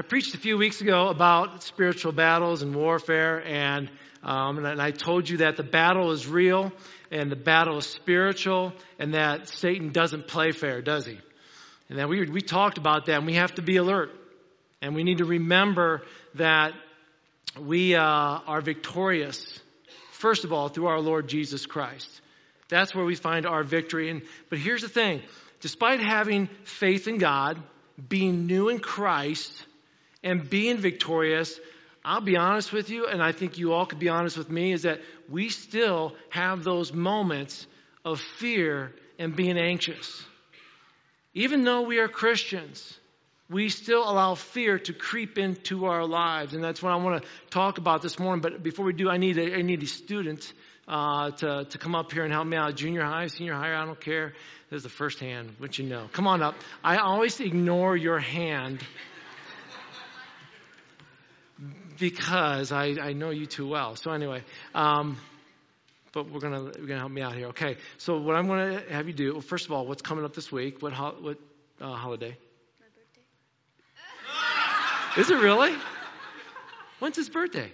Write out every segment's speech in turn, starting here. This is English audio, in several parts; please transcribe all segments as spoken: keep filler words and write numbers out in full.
I preached a few weeks ago about spiritual battles and warfare, and, um, and, and I told you that the battle is real and the battle is spiritual, and that Satan doesn't play fair, does he? And that we we talked about that, and we have to be alert, and we need to remember that we uh, are victorious, first of all, through our Lord Jesus Christ. That's where we find our victory. And but here's the thing. Despite having faith in God, being new in Christ, and being victorious, I'll be honest with you, and I think you all could be honest with me, is that we still have those moments of fear and being anxious. Even though we are Christians, we still allow fear to creep into our lives. And that's what I want to talk about this morning. But before we do, I need a, I need a student uh, to, to come up here and help me out. Junior high, senior high, I don't care. This is the first hand, which you know. Come on up. I always ignore your hand because I, I know you too well. So anyway, um, but we're gonna we're gonna help me out here. Okay. So what I'm gonna have you do? Well, first of all, what's coming up this week? What ho- what uh, holiday? Is it really? When's his birthday?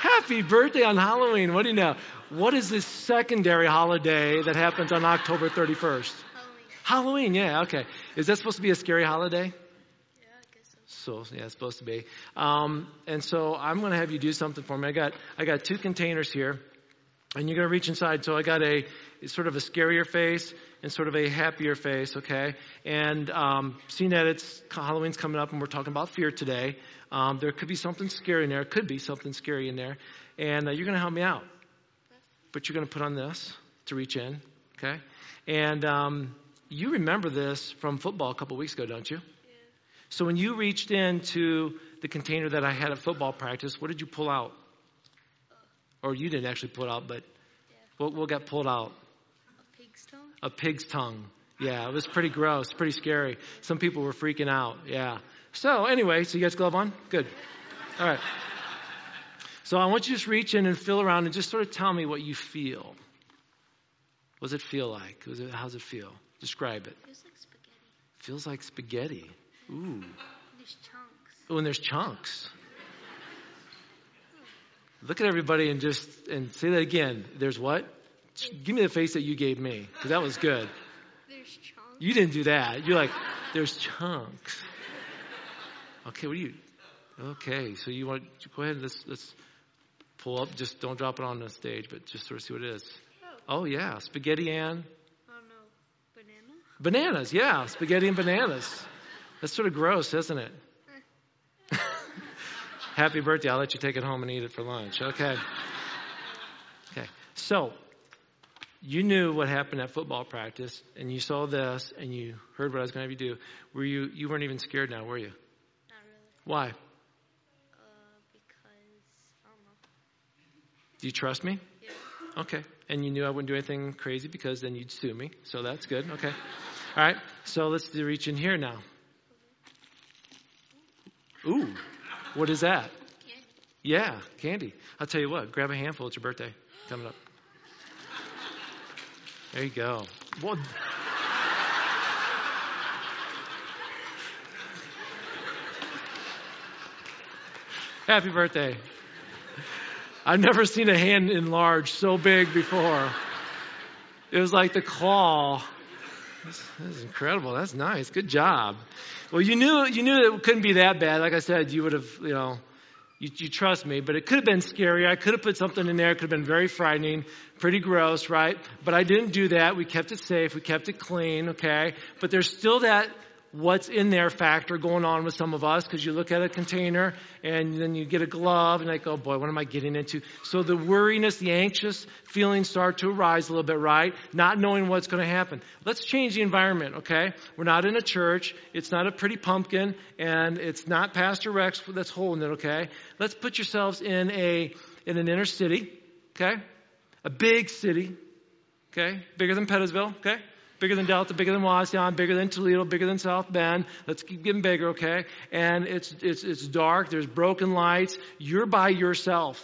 Happy birthday on Halloween. What do you know? What is this secondary holiday that happens on October thirty-first? Halloween. Halloween, yeah, okay. Is that supposed to be a scary holiday? Yeah, I guess so. So, yeah, it's supposed to be. Um, and so I'm going to have you do something for me. I got I got two containers here, and you're going to reach inside. So I got a sort of a scarier face and sort of a happier face, okay? And um, seeing that it's Halloween's coming up and we're talking about fear today, um, there could be something scary in there. It could be something scary in there. And uh, you're going to help me out. But you're going to put on this to reach in, okay? And um, you remember this from football a couple weeks ago, don't you? Yeah. So when you reached into the container that I had at football practice, what did you pull out? Or you didn't actually pull it out, but yeah. what, what got pulled out? A pig's tongue. A pig's tongue. Yeah, it was pretty gross, pretty scary. Some people were freaking out, yeah. So anyway, so you guys glove on? Good. All right. So I want you to just reach in and feel around and just sort of tell me what you feel. What does it feel like? It, how does it feel? Describe it. Feels like spaghetti. Feels like spaghetti. Ooh. There's chunks. Oh, and there's chunks. Look at everybody and just and say that again. There's what? Give me the face that you gave me, because that was good. There's chunks. You didn't do that. You're like, there's chunks. Okay, what do you? Okay, so you want? Go ahead. Let's let's pull up. Just don't drop it on the stage, but just sort of see what it is. Oh, oh yeah, spaghetti and. Oh no, banana. Bananas, yeah, spaghetti and bananas. That's sort of gross, isn't it? Happy birthday. I'll let you take it home and eat it for lunch. Okay. Okay. So you knew what happened at football practice, and you saw this, and you heard what I was going to have you do. Were you, you weren't even scared now, were you? Not really. Why? Uh, because, I don't know. Do you trust me? Yeah. Okay. And you knew I wouldn't do anything crazy because then you'd sue me. So that's good. Okay. All right. So let's reach in here now. Ooh. What is that? Candy. Yeah, candy. I'll tell you what, grab a handful. It's your birthday coming up. There you go. Well, happy birthday. I've never seen a hand enlarge so big before. It was like the claw. That's incredible. That's nice. Good job. Well, you knew you knew it couldn't be that bad. Like I said, you would have, you know, you, you trust me. But it could have been scary. I could have put something in there. It could have been very frightening, pretty gross, right? But I didn't do that. We kept it safe. We kept it clean, okay? But there's still that what's in there factor going on with some of us, because you look at a container and then you get a glove and like, oh boy, what am I getting into? So the worriness, the anxious feelings start to arise a little bit, right? Not knowing what's going to happen. Let's change the environment, okay? We're not in a church. It's not a pretty pumpkin, and it's not Pastor Rex that's holding it, okay? Let's put yourselves in a in an inner city, okay? A big city, okay? Bigger than Pettisville, okay? Bigger than Delta, bigger than Wasion, bigger than Toledo, bigger than South Bend. Let's keep getting bigger, okay? And it's it's it's dark. There's broken lights. You're by yourself.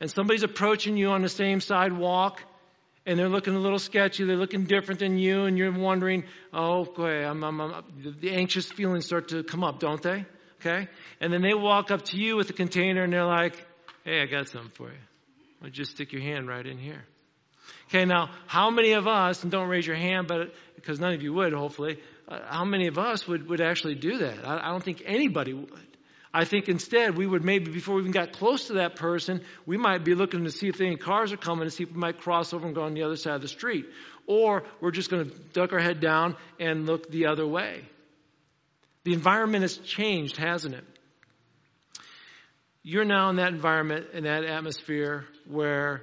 And somebody's approaching you on the same sidewalk. and they're looking a little sketchy, they're looking different than you, and you're wondering, oh, okay, I'm, I'm, I'm, the anxious feelings start to come up, don't they? Okay? And then they walk up to you with a container, and they're like, hey, I got something for you. Well, just stick your hand right in here. Okay, now, how many of us, and don't raise your hand, but because none of you would, hopefully, uh, how many of us would, would actually do that? I, I don't think anybody would. I think instead we would maybe, before we even got close to that person, we might be looking to see if any cars are coming, to see if we might cross over and go on the other side of the street. Or we're just going to duck our head down and look the other way. The environment has changed, hasn't it? You're now in that environment, in that atmosphere where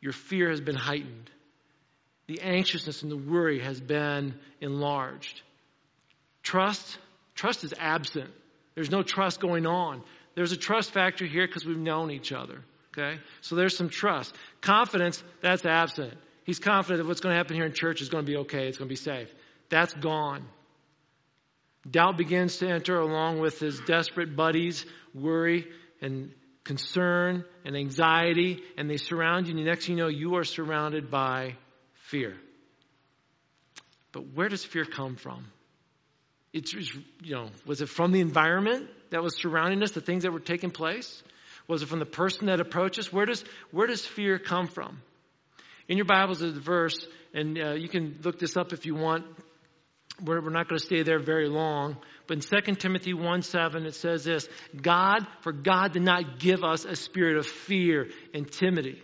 your fear has been heightened. The anxiousness and the worry has been enlarged. Trust, trust is absent. There's no trust going on. There's a trust factor here because we've known each other. Okay? So there's some trust. Confidence, that's absent. He's confident that what's going to happen here in church is going to be okay. It's going to be safe. That's gone. Doubt begins to enter along with his desperate buddies, worry and concern and anxiety, and they surround you, and the next thing you know, you are surrounded by fear. But where does fear come from? It's, you know, was it from the environment that was surrounding us, the things that were taking place? Was it from the person that approached us? Where does, where does fear come from? In your Bibles, there's a verse, and uh, you can look this up if you want. We're, we're not going to stay there very long. But in Second Timothy one seven, it says this, God, for God did not give us a spirit of fear and timidity,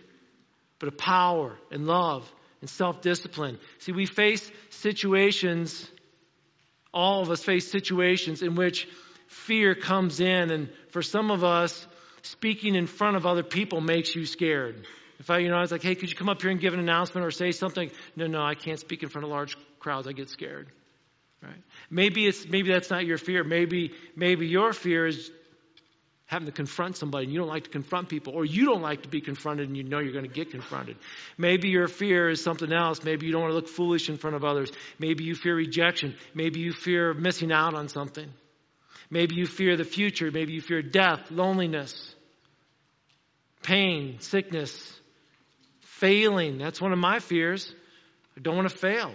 but of power and love and self-discipline. See, we face situations... All of us face situations in which fear comes in. And for some of us, speaking in front of other people makes you scared. If I, you know, I was like, hey, could you come up here and give an announcement or say something? No, no, I can't speak in front of large crowds. I get scared. Right? Maybe it's, maybe that's not your fear. Maybe, maybe your fear is having to confront somebody, and you don't like to confront people, or you don't like to be confronted and you know you're going to get confronted. Maybe your fear is something else. Maybe you don't want to look foolish in front of others. Maybe you fear rejection. Maybe you fear missing out on something. Maybe you fear the future. Maybe you fear death, loneliness, pain, sickness, failing. That's one of my fears. I don't want to fail.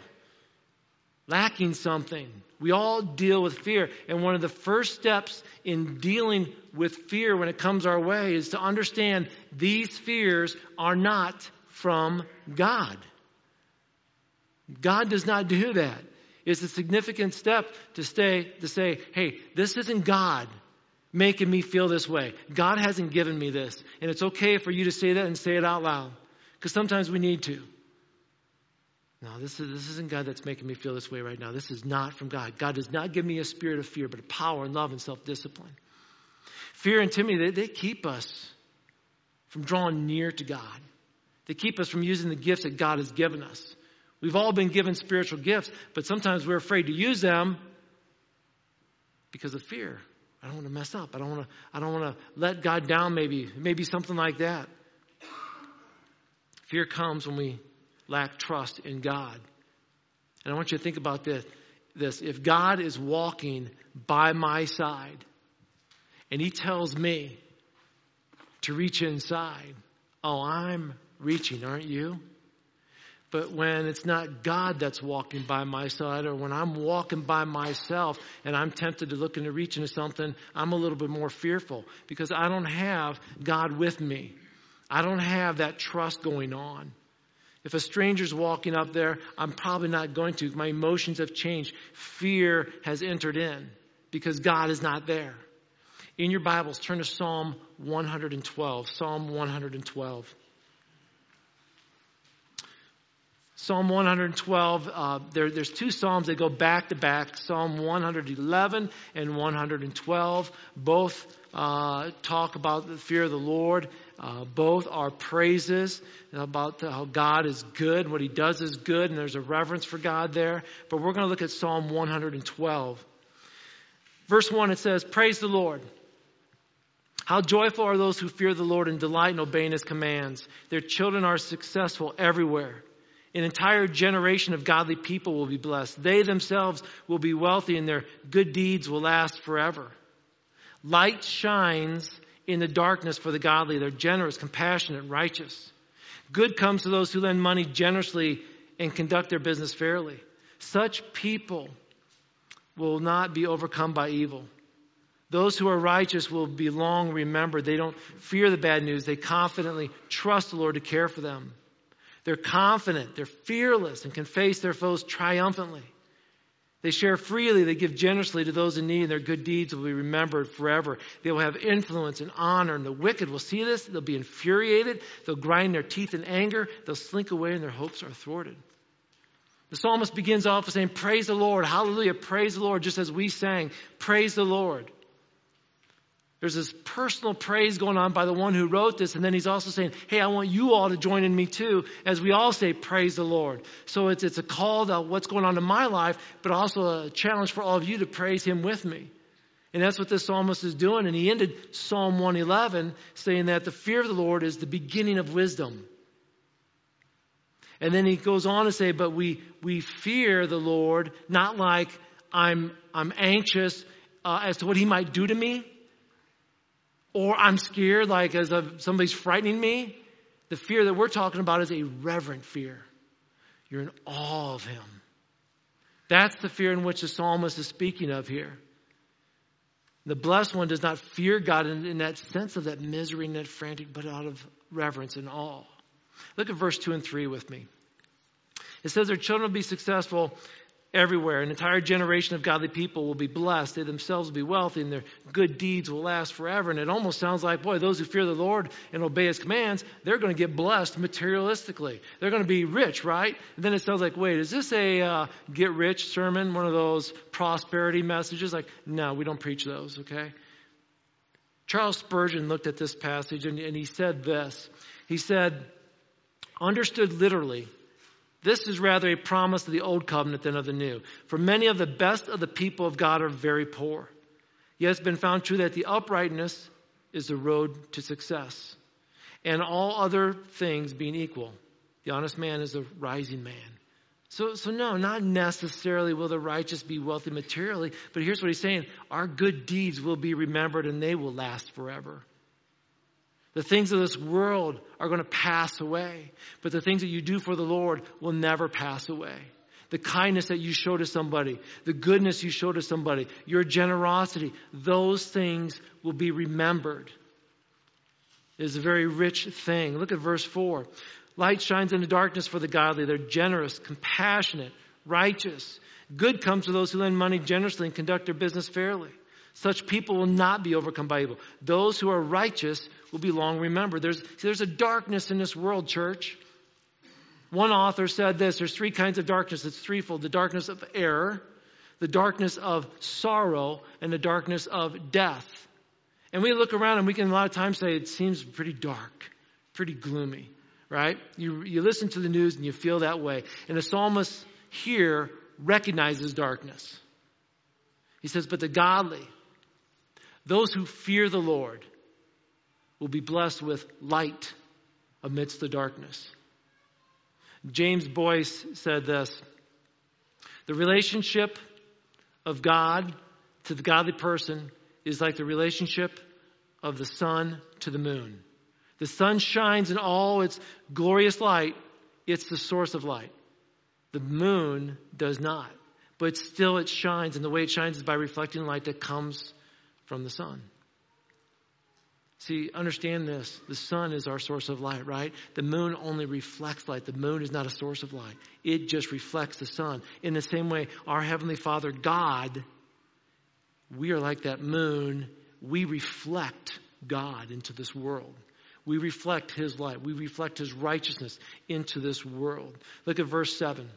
Lacking something. We all deal with fear. And one of the first steps in dealing with fear when it comes our way is to understand these fears are not from God. God does not do that. It's a significant step to stay, to say, hey, this isn't God making me feel this way. God hasn't given me this. And it's okay for you to say that and say it out loud. Because sometimes we need to. No, this, is, this isn't God that's making me feel this way right now. This is not from God. God does not give me a spirit of fear, but of power and love and self-discipline. Fear and timidity, they, they keep us from drawing near to God. They keep us from using the gifts that God has given us. We've all been given spiritual gifts, but sometimes we're afraid to use them because of fear. I don't want to mess up. I don't want to, I don't want to let God down maybe. Maybe something like that. Fear comes when we lack trust in God. And I want you to think about this, this. If God is walking by my side and he tells me to reach inside, oh, I'm reaching, aren't you? But when it's not God that's walking by my side, or when I'm walking by myself and I'm tempted to look into reach into something, I'm a little bit more fearful because I don't have God with me. I don't have that trust going on. If a stranger's walking up there, I'm probably not going to. My emotions have changed. Fear has entered in because God is not there. In your Bibles, turn to Psalm one twelve. Psalm one twelve. Psalm one twelve, uh, there, there's two Psalms that go back to back. Psalm one eleven and one twelve. Both uh, talk about the fear of the Lord. Uh, both are praises about how God is good, what he does is good, and there's a reverence for God there. But we're going to look at Psalm one twelve. Verse one, it says, praise the Lord. How joyful are those who fear the Lord and delight in obeying his commands. Their children are successful everywhere. An entire generation of godly people will be blessed. They themselves will be wealthy, and their good deeds will last forever. Light shines in the darkness for the godly. They're generous, compassionate, righteous. Good comes to those who lend money generously and conduct their business fairly. Such people will not be overcome by evil. Those who are righteous will be long remembered. They don't fear the bad news. They confidently trust the Lord to care for them. They're confident, they're fearless, and can face their foes triumphantly. They share freely, they give generously to those in need, and their good deeds will be remembered forever. They will have influence and honor, and the wicked will see this. They'll be infuriated. They'll grind their teeth in anger. They'll slink away, and their hopes are thwarted. The psalmist begins off with saying, praise the Lord, hallelujah, praise the Lord, just as we sang, praise the Lord. There's this personal praise going on by the one who wrote this, and then he's also saying, hey, I want you all to join in me too, as we all say, praise the Lord. So it's it's a call to what's going on in my life, but also a challenge for all of you to praise him with me. And that's what this psalmist is doing, and he ended Psalm one eleven saying that the fear of the Lord is the beginning of wisdom. And then he goes on to say, but we we fear the Lord, not like I'm I'm anxious uh, as to what he might do to me, or I'm scared, like as of somebody's frightening me. The fear that we're talking about is a reverent fear. You're in awe of him. That's the fear in which the psalmist is speaking of here. The blessed one does not fear God in, in that sense of that misery and that frantic, but out of reverence and awe. Look at verse two and three with me. It says their children will be successful everywhere. An entire generation of godly people will be blessed. They themselves will be wealthy, and their good deeds will last forever. And it almost sounds like, boy, those who fear the Lord and obey his commands, they're going to get blessed materialistically. They're going to be rich, right? And then it sounds like, wait, is this a uh, get-rich sermon, one of those prosperity messages? Like, no, we don't preach those, okay? Charles Spurgeon looked at this passage, and, and he said this. He said, understood literally, this is rather a promise of the old covenant than of the new. For many of the best of the people of God are very poor. Yet it's been found true that the uprightness is the road to success. And all other things being equal, the honest man is the rising man. So, so no, not necessarily will the righteous be wealthy materially, but here's what he's saying. Our good deeds will be remembered and they will last forever. The things of this world are going to pass away, but the things that you do for the Lord will never pass away. The kindness that you show to somebody, the goodness you show to somebody, your generosity, those things will be remembered. It is a very rich thing. Look at verse four. Light shines in the darkness for the godly. They're generous, compassionate, righteous. Good comes to those who lend money generously and conduct their business fairly. Such people will not be overcome by evil. Those who are righteous will be long remembered. There's, see, there's a darkness in this world, church. One author said this, there's three kinds of darkness. It's threefold. The darkness of error, the darkness of sorrow, and the darkness of death. And we look around and we can a lot of times say, it seems pretty dark, pretty gloomy, right? You, you listen to the news and you feel that way. And the psalmist here recognizes darkness. He says, but the godly, those who fear the Lord, will be blessed with light amidst the darkness. James Boyce said this, the relationship of God to the godly person is like the relationship of the sun to the moon. The sun shines in all its glorious light. It's the source of light. The moon does not, but still it shines, and the way it shines is by reflecting light that comes from the sun. See, understand this. The sun is our source of light, right? The moon only reflects light. The moon is not a source of light. It just reflects the sun. In the same way, our Heavenly Father, God, we are like that moon. We reflect God into this world. We reflect his light. We reflect his righteousness into this world. Look at verse seven.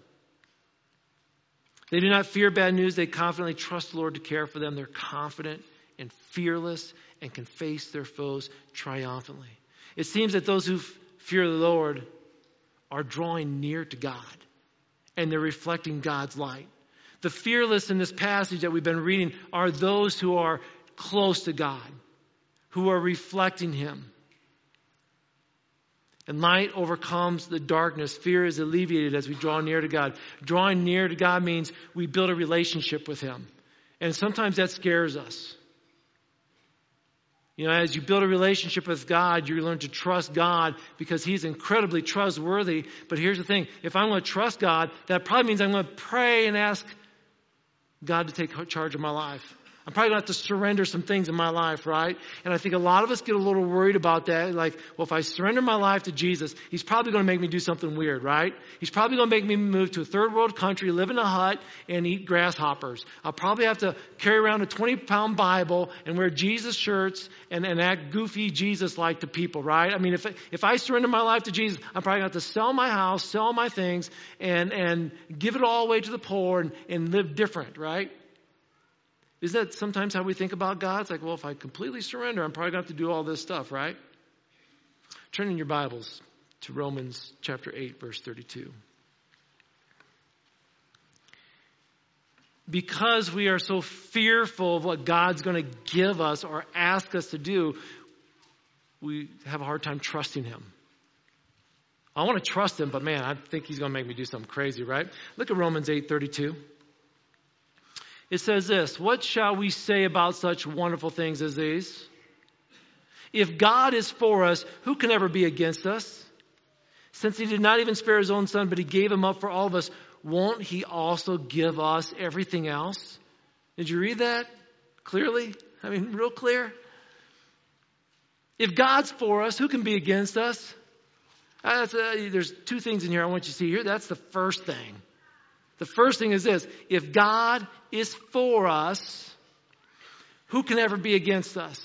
They do not fear bad news. They confidently trust the Lord to care for them. They're confident and fearless, and can face their foes triumphantly. It seems that those who f- fear the Lord are drawing near to God, and they're reflecting God's light. The fearless in this passage that we've been reading are those who are close to God, who are reflecting him. And light overcomes the darkness. Fear is alleviated as we draw near to God. Drawing near to God means we build a relationship with him. And sometimes that scares us. You know, as you build a relationship with God, you learn to trust God because he's incredibly trustworthy. But here's the thing. If I'm going to trust God, that probably means I'm going to pray and ask God to take charge of my life. I'm probably going to have to surrender some things in my life, right? And I think a lot of us get a little worried about that. Like, well, if I surrender my life to Jesus, he's probably going to make me do something weird, right? He's probably going to make me move to a third world country, live in a hut, and eat grasshoppers. I'll probably have to carry around a twenty-pound Bible and wear Jesus shirts and, and act goofy Jesus-like to people, right? I mean, if, if I surrender my life to Jesus, I'm probably going to have to sell my house, sell my things, and, and give it all away to the poor and, and live different, right? Isn't that sometimes how we think about God? It's like, well, if I completely surrender, I'm probably going to have to do all this stuff, right? Turn in your Bibles to Romans chapter eight, verse thirty-two. Because we are so fearful of what God's going to give us or ask us to do, we have a hard time trusting him. I want to trust him, but man, I think he's going to make me do something crazy, right? Look at Romans eight, thirty-two. It says this, what shall we say about such wonderful things as these? If God is for us, who can ever be against us? Since he did not even spare his own son, but he gave him up for all of us, won't he also give us everything else? Did you read that clearly? I mean, real clear. If God's for us, who can be against us? That's a, there's two things in here I want you to see here. That's the first thing. The first thing is this, if God is for us, who can ever be against us?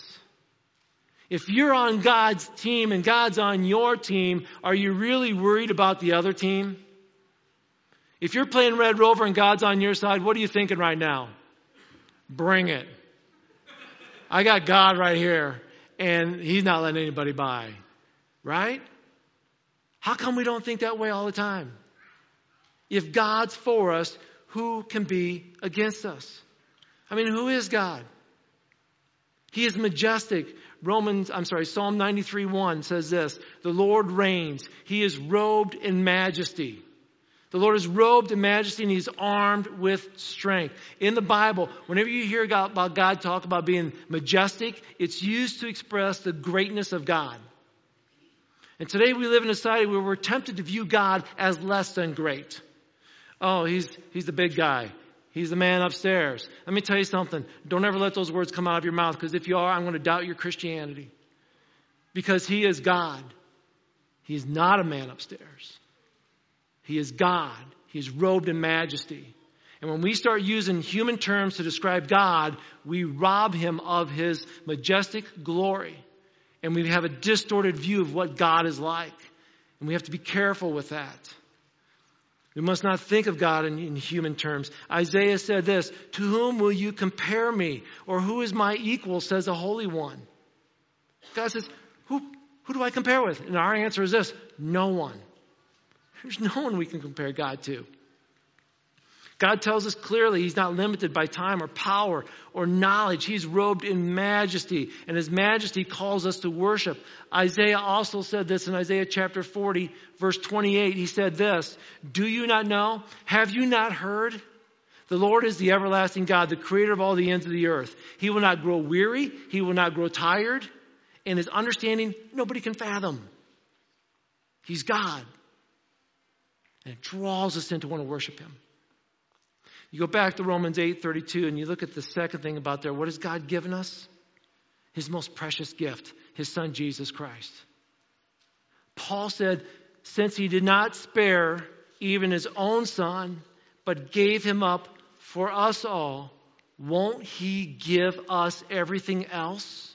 If you're on God's team and God's on your team, are you really worried about the other team? If you're playing Red Rover and God's on your side, what are you thinking right now? Bring it. I got God right here, and he's not letting anybody by, right? How come we don't think that way all the time? If God's for us, who can be against us? I mean, who is God? He is majestic. Romans, I'm sorry, Psalm ninety-three one says this, the Lord reigns. He is robed in majesty. The Lord is robed in majesty and he's armed with strength. In the Bible, whenever you hear God, about God talk about being majestic, it's used to express the greatness of God. And today we live in a society where we're tempted to view God as less than great. Oh, he's he's the big guy. He's the man upstairs. Let me tell you something. Don't ever let those words come out of your mouth, because if you are, I'm going to doubt your Christianity. Because he is God. He's not a man upstairs. He is God. He's robed in majesty. And when we start using human terms to describe God, we rob him of his majestic glory. And we have a distorted view of what God is like. And we have to be careful with that. We must not think of God in, in human terms. Isaiah said this, to whom will you compare me? Or who is my equal, says the Holy One. God says, who, who do I compare with? And our answer is this, no one. There's no one we can compare God to. God tells us clearly he's not limited by time or power or knowledge. He's robed in majesty, and his majesty calls us to worship. Isaiah also said this in Isaiah chapter forty, verse twenty-eight. He said this, do you not know? Have you not heard? The Lord is the everlasting God, the creator of all the ends of the earth. He will not grow weary. He will not grow tired. And his understanding, nobody can fathom. He's God. And it draws us in to want to worship him. You go back to Romans eight, thirty-two, and you look at the second thing about there. What has God given us? His most precious gift, his son, Jesus Christ. Paul said, since he did not spare even his own son, but gave him up for us all, won't he give us everything else?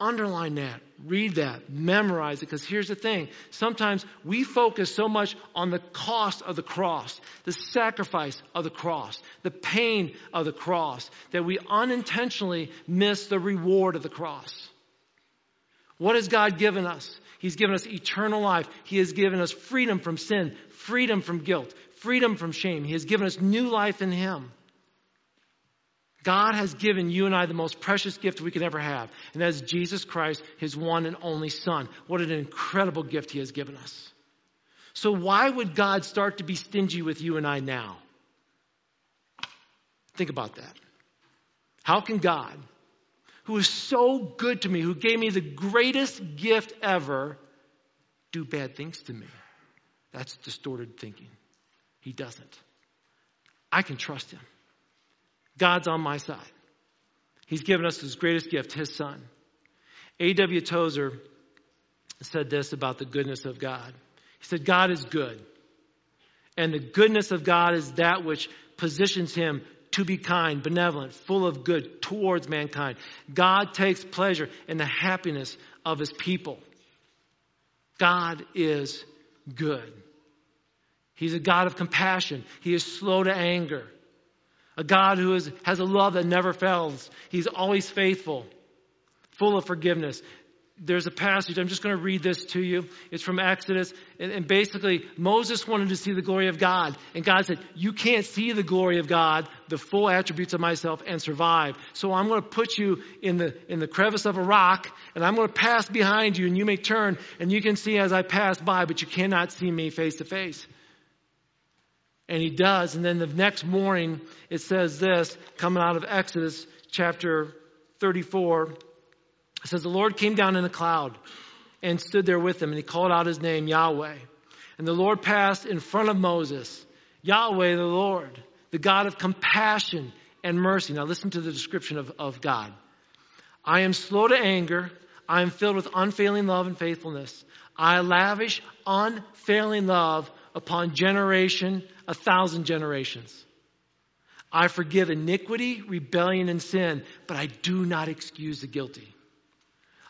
Underline that, read that, memorize it, because here's the thing. Sometimes we focus so much on the cost of the cross, the sacrifice of the cross, the pain of the cross, that we unintentionally miss the reward of the cross. What has God given us? He's given us eternal life. He has given us freedom from sin, freedom from guilt, freedom from shame. He has given us new life in him. God has given you and I the most precious gift we could ever have, and that is Jesus Christ, his one and only son. What an incredible gift he has given us. So why would God start to be stingy with you and I now? Think about that. How can God, who was so good to me, who gave me the greatest gift ever, do bad things to me? That's distorted thinking. He doesn't. I can trust him. God's on my side. He's given us his greatest gift, his son. A W Tozer said this about the goodness of God. He said, God is good. And the goodness of God is that which positions him to be kind, benevolent, full of good towards mankind. God takes pleasure in the happiness of his people. God is good. He's a God of compassion. He is slow to anger. A God who is, has a love that never fails. He's always faithful, full of forgiveness. There's a passage, I'm just going to read this to you. It's from Exodus. And, and basically, Moses wanted to see the glory of God. And God said, you can't see the glory of God, the full attributes of myself, and survive. So I'm going to put you in the in the crevice of a rock, and I'm going to pass behind you, and you may turn, and you can see as I pass by, but you cannot see me face to face. And he does. And then the next morning, it says this, coming out of Exodus chapter thirty-four, it says, the Lord came down in a cloud and stood there with him, and he called out his name, Yahweh. And the Lord passed in front of Moses. Yahweh, the Lord, the God of compassion and mercy. Now listen to the description of, of God. I am slow to anger. I am filled with unfailing love and faithfulness. I lavish unfailing love upon generation, a thousand generations. I forgive iniquity, rebellion, and sin, but I do not excuse the guilty.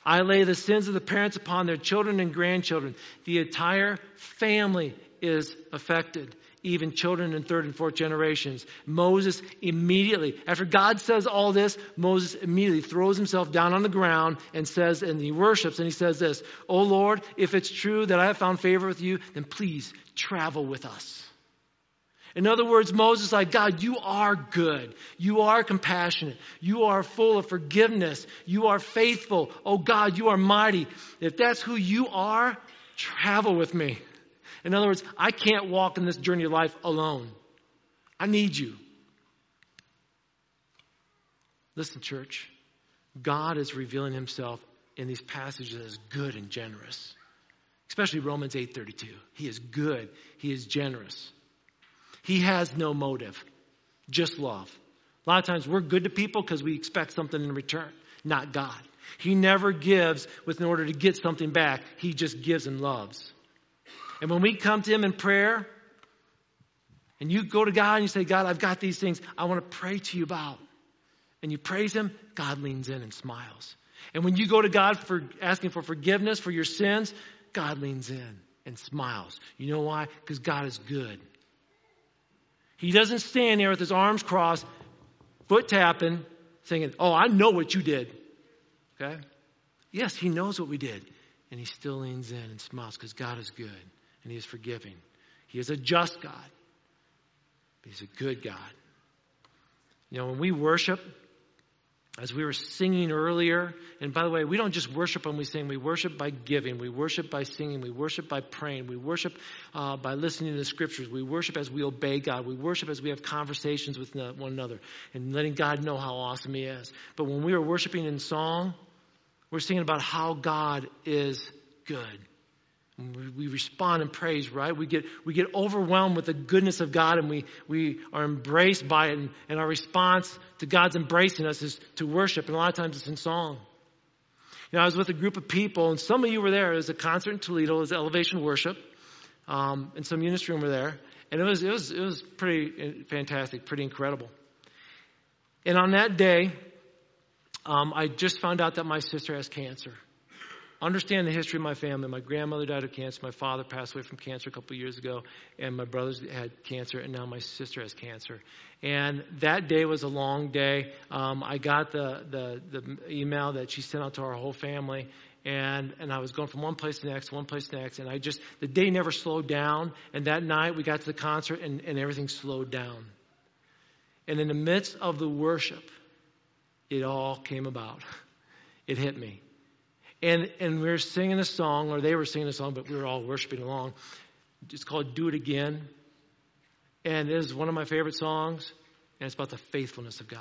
I lay the sins of the parents upon their children and grandchildren. The entire family is affected, even children in third and fourth generations. Moses immediately, after God says all this, Moses immediately throws himself down on the ground and says, and he worships, and he says this, O Lord, if it's true that I have found favor with you, then please travel with us. In other words, Moses is like, God, you are good. You are compassionate. You are full of forgiveness. You are faithful. Oh, God, you are mighty. If that's who you are, travel with me. In other words, I can't walk in this journey of life alone. I need you. Listen, church, God is revealing himself in these passages as good and generous, especially Romans eight thirty-two. He is good. He is generous. He has no motive, just love. A lot of times we're good to people because we expect something in return, not God. He never gives with in order to get something back. He just gives and loves. And when we come to him in prayer, and you go to God and you say, God, I've got these things I want to pray to you about. And you praise him, God leans in and smiles. And when you go to God for asking for forgiveness for your sins, God leans in and smiles. You know why? Because God is good. He doesn't stand there with his arms crossed, foot tapping, saying, oh, I know what you did. Okay? Yes, he knows what we did. And he still leans in and smiles because God is good and he is forgiving. He is a just God. But he's a good God. You know, when we worship, as we were singing earlier, and by the way, we don't just worship when we sing. We worship by giving. We worship by singing. We worship by praying. We worship uh, by listening to the scriptures. We worship as we obey God. We worship as we have conversations with one another and letting God know how awesome he is. But when we are worshiping in song, we're singing about how God is good. We respond in praise, right? We get we get overwhelmed with the goodness of God, and we, we are embraced by it. And, and our response to God's embracing us is to worship. And a lot of times it's in song. You know, I was with a group of people, and some of you were there. It was a concert in Toledo. It was Elevation Worship, um, and some ministry were there. And it was it was it was pretty fantastic, pretty incredible. And on that day, um, I just found out that my sister has cancer. Understand the history of my family. My grandmother died of cancer. My father passed away from cancer a couple of years ago. And my brothers had cancer. And now my sister has cancer. And that day was a long day. Um, I got the, the, the email that she sent out to our whole family. And, and I was going from one place to the next, one place to the next. And I just, the day never slowed down. And that night we got to the concert and, and everything slowed down. And in the midst of the worship, it all came about. It hit me. And and we were singing a song, or they were singing a song, but we were all worshiping along. It's called Do It Again. And it is one of my favorite songs, and it's about the faithfulness of God.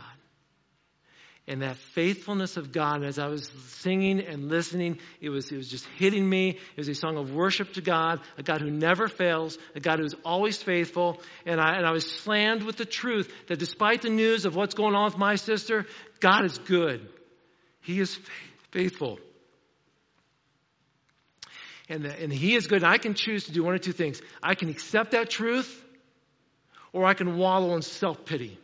and that faithfulness of God. As I was singing and listening, it was, it was just hitting me. It was a song of worship to God, a God who never fails, a God who is always faithful. And I, and I was slammed with the truth that despite the news of what's going on with my sister, God is good. He is faithful. And, the, and he is good. And I can choose to do one of two things. I can accept that truth, or I can wallow in self-pity.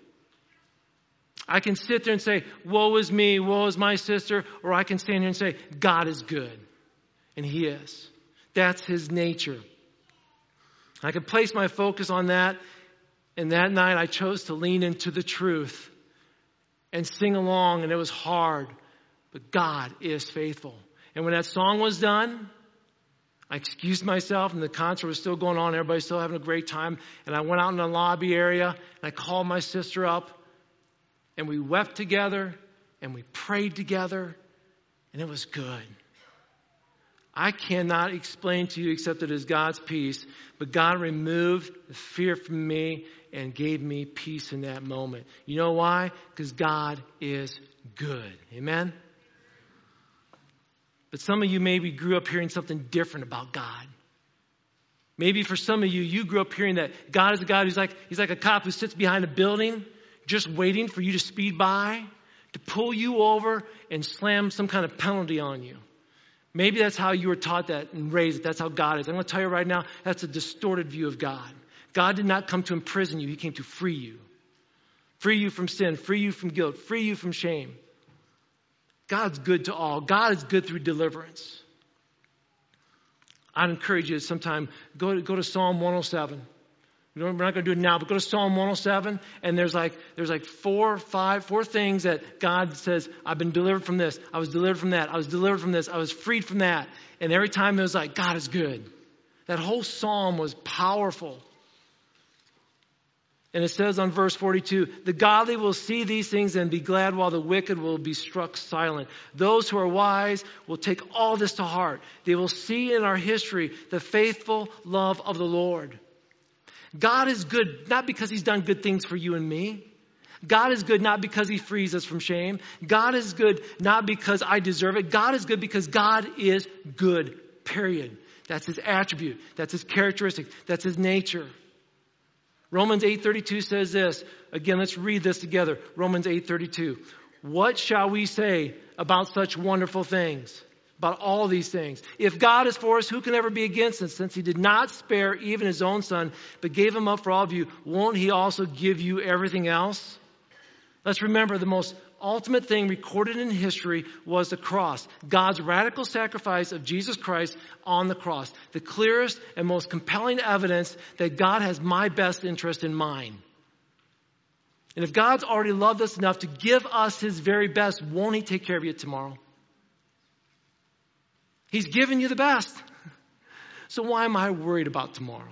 I can sit there and say, woe is me, woe is my sister. Or I can stand here and say, God is good. And he is. That's his nature. I can place my focus on that. And that night I chose to lean into the truth and sing along. And it was hard. But God is faithful. And when that song was done, I excused myself, and the concert was still going on. Everybody's still having a great time. And I went out in the lobby area, and I called my sister up, and we wept together, and we prayed together, and it was good. I cannot explain to you except that it is God's peace, but God removed the fear from me and gave me peace in that moment. You know why? Because God is good. Amen? But some of you maybe grew up hearing something different about God. Maybe for some of you, you grew up hearing that God is a God who's like, he's like a cop who sits behind a building just waiting for you to speed by, to pull you over and slam some kind of penalty on you. Maybe that's how you were taught that and raised. That's how God is. I'm going to tell you right now, that's a distorted view of God. God did not come to imprison you. He came to free you. Free you from sin. Free you from guilt. Free you from shame. God's good to all. God is good through deliverance. I encourage you to sometime go to, go to Psalm one oh seven. We're not going to do it now, but go to Psalm one oh seven. And there's like there's like four, five, four things that God says, I've been delivered from this. I was delivered from that. I was delivered from this. I was freed from that. And every time it was like, God is good. That whole psalm was powerful. And it says on verse forty-two, the godly will see these things and be glad, while the wicked will be struck silent. Those who are wise will take all this to heart. They will see in our history the faithful love of the Lord. God is good, not because he's done good things for you and me. God is good, not because he frees us from shame. God is good, not because I deserve it. God is good because God is good, period. That's his attribute. That's his characteristic. That's his nature. Romans eight thirty-two says this. Again, let's read this together. Romans eight thirty-two. What shall we say about such wonderful things? About all these things. If God is for us, who can ever be against us? Since he did not spare even his own son, but gave him up for all of you, won't he also give you everything else? Let's remember, the most ultimate thing recorded in history was the cross. God's radical sacrifice of Jesus Christ on the cross. The clearest and most compelling evidence that God has my best interest in mind. And if God's already loved us enough to give us his very best, won't he take care of you tomorrow? He's given you the best. So why am I worried about tomorrow?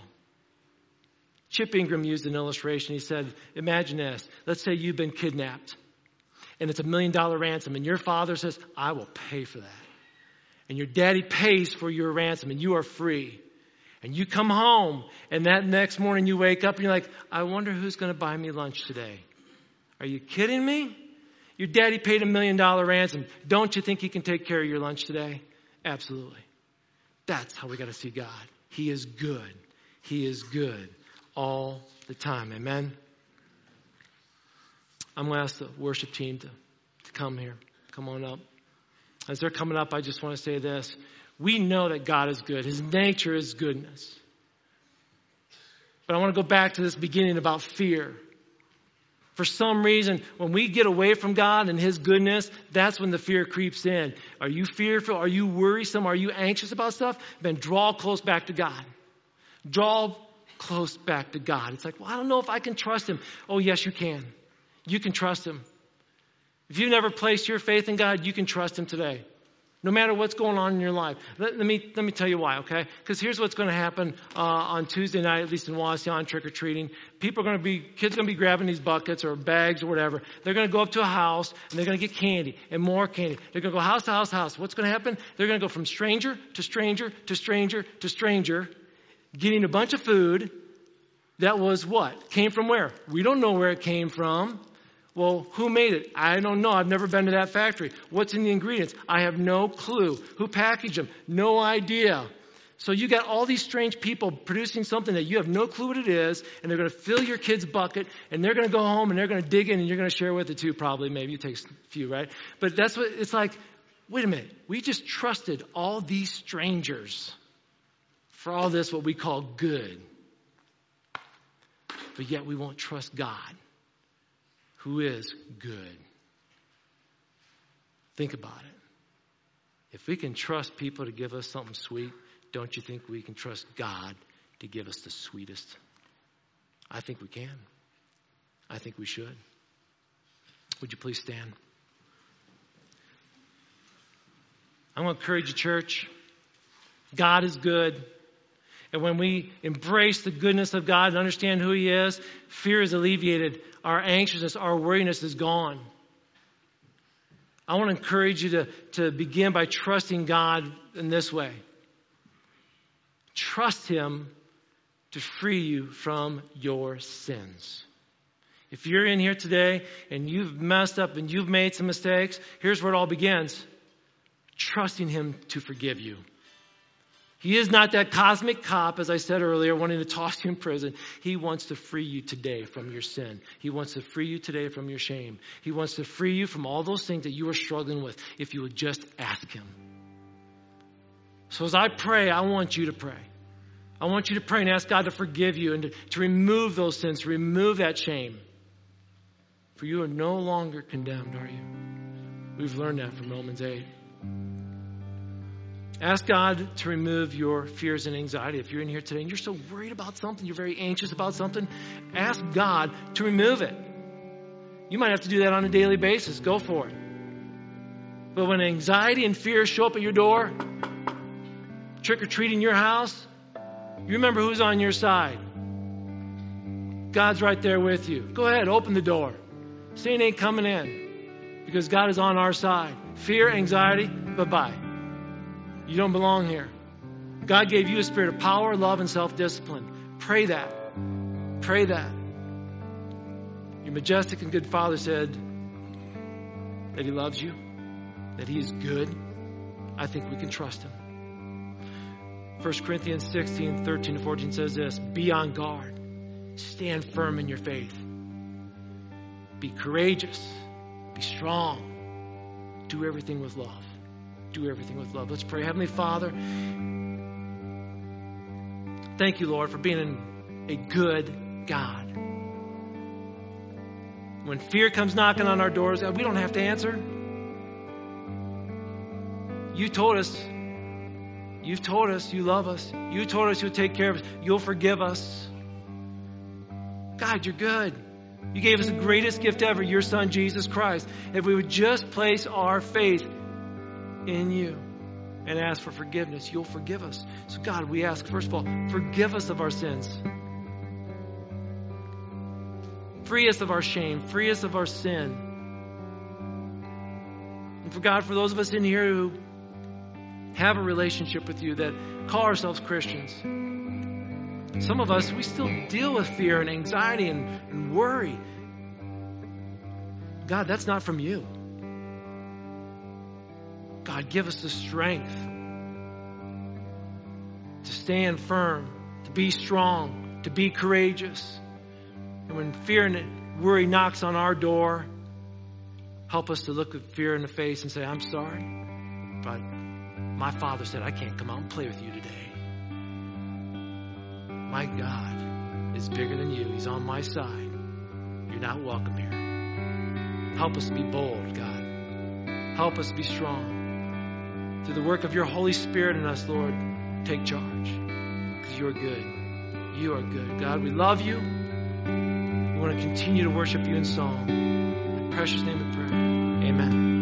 Chip Ingram used an illustration. He said, imagine this. Let's say you've been kidnapped and it's a million dollar ransom, and your father says, I will pay for that. And your daddy pays for your ransom and you are free. And you come home, and that next morning you wake up and you're like, I wonder who's going to buy me lunch today. Are you kidding me? Your daddy paid a million dollar ransom. Don't you think he can take care of your lunch today? Absolutely. That's how we got to see God. He is good. He is good all the time. Amen. I'm going to ask the worship team to, to come here. Come on up. As they're coming up, I just want to say this. We know that God is good. His nature is goodness. But I want to go back to this beginning about fear. For some reason, when we get away from God and his goodness, that's when the fear creeps in. Are you fearful? Are you worrisome? Are you anxious about stuff? Then draw close back to God. Draw close back to God. It's like, well, I don't know if I can trust him. Oh, yes, you can. You can trust him. If you've never placed your faith in God, you can trust him today. No matter what's going on in your life. Let, let me let me tell you why, okay? Because here's what's going to happen uh, on Tuesday night, at least in Wausau, on trick-or-treating. People are going to be, kids are going to be grabbing these buckets or bags or whatever. They're going to go up to a house, and they're going to get candy and more candy. They're going to go house to house to house. What's going to happen? They're going to go from stranger to stranger to stranger to stranger, getting a bunch of food that was what? Came from where? We don't know where it came from. Well, who made it? I don't know. I've never been to that factory. What's in the ingredients? I have no clue. Who packaged them? No idea. So you got all these strange people producing something that you have no clue what it is, and they're going to fill your kid's bucket, and they're going to go home, and they're going to dig in, and you're going to share with it too, probably. Maybe it takes a few, right? But that's what it's like. Wait a minute. We just trusted all these strangers for all this, what we call good. But yet we won't trust God, who is good. Think about it. If we can trust people to give us something sweet, don't you think we can trust God to give us the sweetest? I think we can. I think we should. Would you please stand? I want to encourage you, church. God is good. And when we embrace the goodness of God and understand who He is, fear is alleviated. Our anxiousness, our worriness is gone. I want to encourage you to, to begin by trusting God in this way. Trust Him to free you from your sins. If you're in here today and you've messed up and you've made some mistakes, here's where it all begins. Trusting Him to forgive you. He is not that cosmic cop, as I said earlier, wanting to toss you in prison. He wants to free you today from your sin. He wants to free you today from your shame. He wants to free you from all those things that you are struggling with if you would just ask Him. So as I pray, I want you to pray. I want you to pray and ask God to forgive you and to, to remove those sins, to remove that shame. For you are no longer condemned, are you? We've learned that from Romans eight. Ask God to remove your fears and anxiety. If you're in here today and you're so worried about something, you're very anxious about something, ask God to remove it. You might have to do that on a daily basis. Go for it. But when anxiety and fear show up at your door, trick-or-treat in your house, you remember who's on your side. God's right there with you. Go ahead, open the door. Satan ain't coming in because God is on our side. Fear, anxiety, bye-bye. You don't belong here. God gave you a spirit of power, love, and self-discipline. Pray that. Pray that. Your majestic and good Father said that He loves you, that He is good. I think we can trust Him. First Corinthians sixteen, thirteen to fourteen says this: be on guard. Stand firm in your faith. Be courageous. Be strong. Do everything with love. Do everything with love. Let's pray. Heavenly Father, thank you, Lord, for being a good God. When fear comes knocking on our doors, God, we don't have to answer. You told us, you've told us you love us. You told us you'll take care of us. You'll forgive us. God, you're good. You gave us the greatest gift ever, your Son, Jesus Christ. If we would just place our faith in you and ask for forgiveness, you'll forgive us. So God, we ask, first of all, forgive us of our sins. Free us of our shame. Free us of our sin. And for God, for those of us in here who have a relationship with you, that call ourselves Christians, some of us, we still deal with fear and anxiety and, and worry. God, that's not from you. God, give us the strength to stand firm, to be strong, to be courageous. And when fear and worry knocks on our door, help us to look at fear in the face and say, I'm sorry, but my father said I can't come out and play with you today. My God is bigger than you. He's on my side. You're not welcome here. Help us be bold, God. Help us be strong. Through the work of your Holy Spirit in us, Lord, take charge. Because you're good. You are good. God, we love you. We want to continue to worship you in song. In the precious name we pray. Amen.